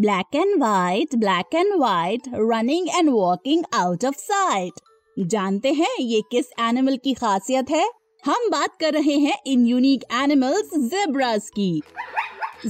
Black and white, running and walking out of sight. जानते हैं ये किस एनिमल की खासियत है? हम बात कर रहे हैं इन यूनिक एनिमल्स ज़ेब्रास की।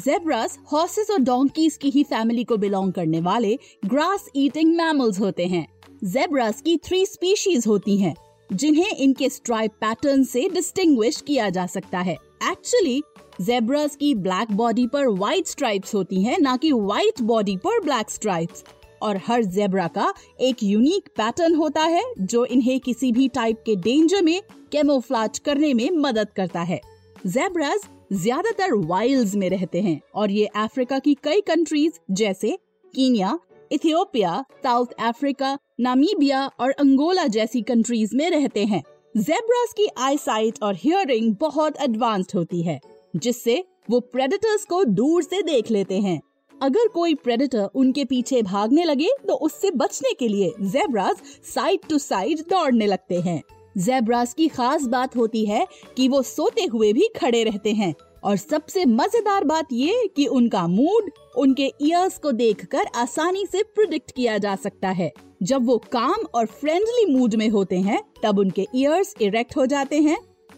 ज़ेब्रास हॉर्सेस और डोंकीज की ही फैमिली को बिलोंग करने वाले ग्रास ईटिंग मैमल्स होते हैं। ज़ेब्रास की 3 स्पीशीज होती हैं, जिन्हें इनके स्ट्राइप पैटर्न से डिस्टिंग्विश किया जा सकता है। एक्चुअली ज़ेब्रास की ब्लैक बॉडी पर व्हाइट स्ट्राइप्स होती हैं, ना कि व्हाइट बॉडी पर ब्लैक स्ट्राइप्स। और हर ज़ेब्रा का एक यूनिक पैटर्न होता है जो इन्हें किसी भी टाइप के डेंजर में कैमोफ्लाज करने में मदद करता है। ज़ेब्रास ज्यादातर वाइल्ड्स में रहते हैं और ये अफ्रीका की कई कंट्रीज जैसे Kenya, Ethiopia, South Africa, Namibia और अंगोला जैसी कंट्रीज में रहते हैं। ज़ेब्रास की आईसाइट और हियरिंग बहुत एडवांस्ड होती है, जिससे वो प्रेडेटर्स को दूर से देख लेते हैं। अगर कोई प्रेडेटर उनके पीछे भागने लगे तो उससे बचने के लिए ज़ेब्रास साइड टू साइड दौड़ने लगते हैं। ज़ेब्रास की खास बात होती है कि वो सोते हुए भी खड़े रहते हैं और सबसे मजेदार बात ये कि उनका मूड उनके ईयर्स को देखकर आसानी से प्रिडिक्ट किया जा सकता है। जब वो काम और फ्रेंडली मूड में होते हैं तब उनके ईयर्स इरेक्ट हो जाते हैं,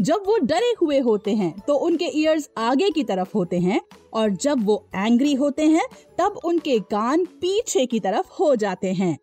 जब वो डरे हुए होते हैं तो उनके ईयर्स आगे की तरफ होते हैं और जब वो एंग्री होते हैं तब उनके कान पीछे की तरफ हो जाते हैं।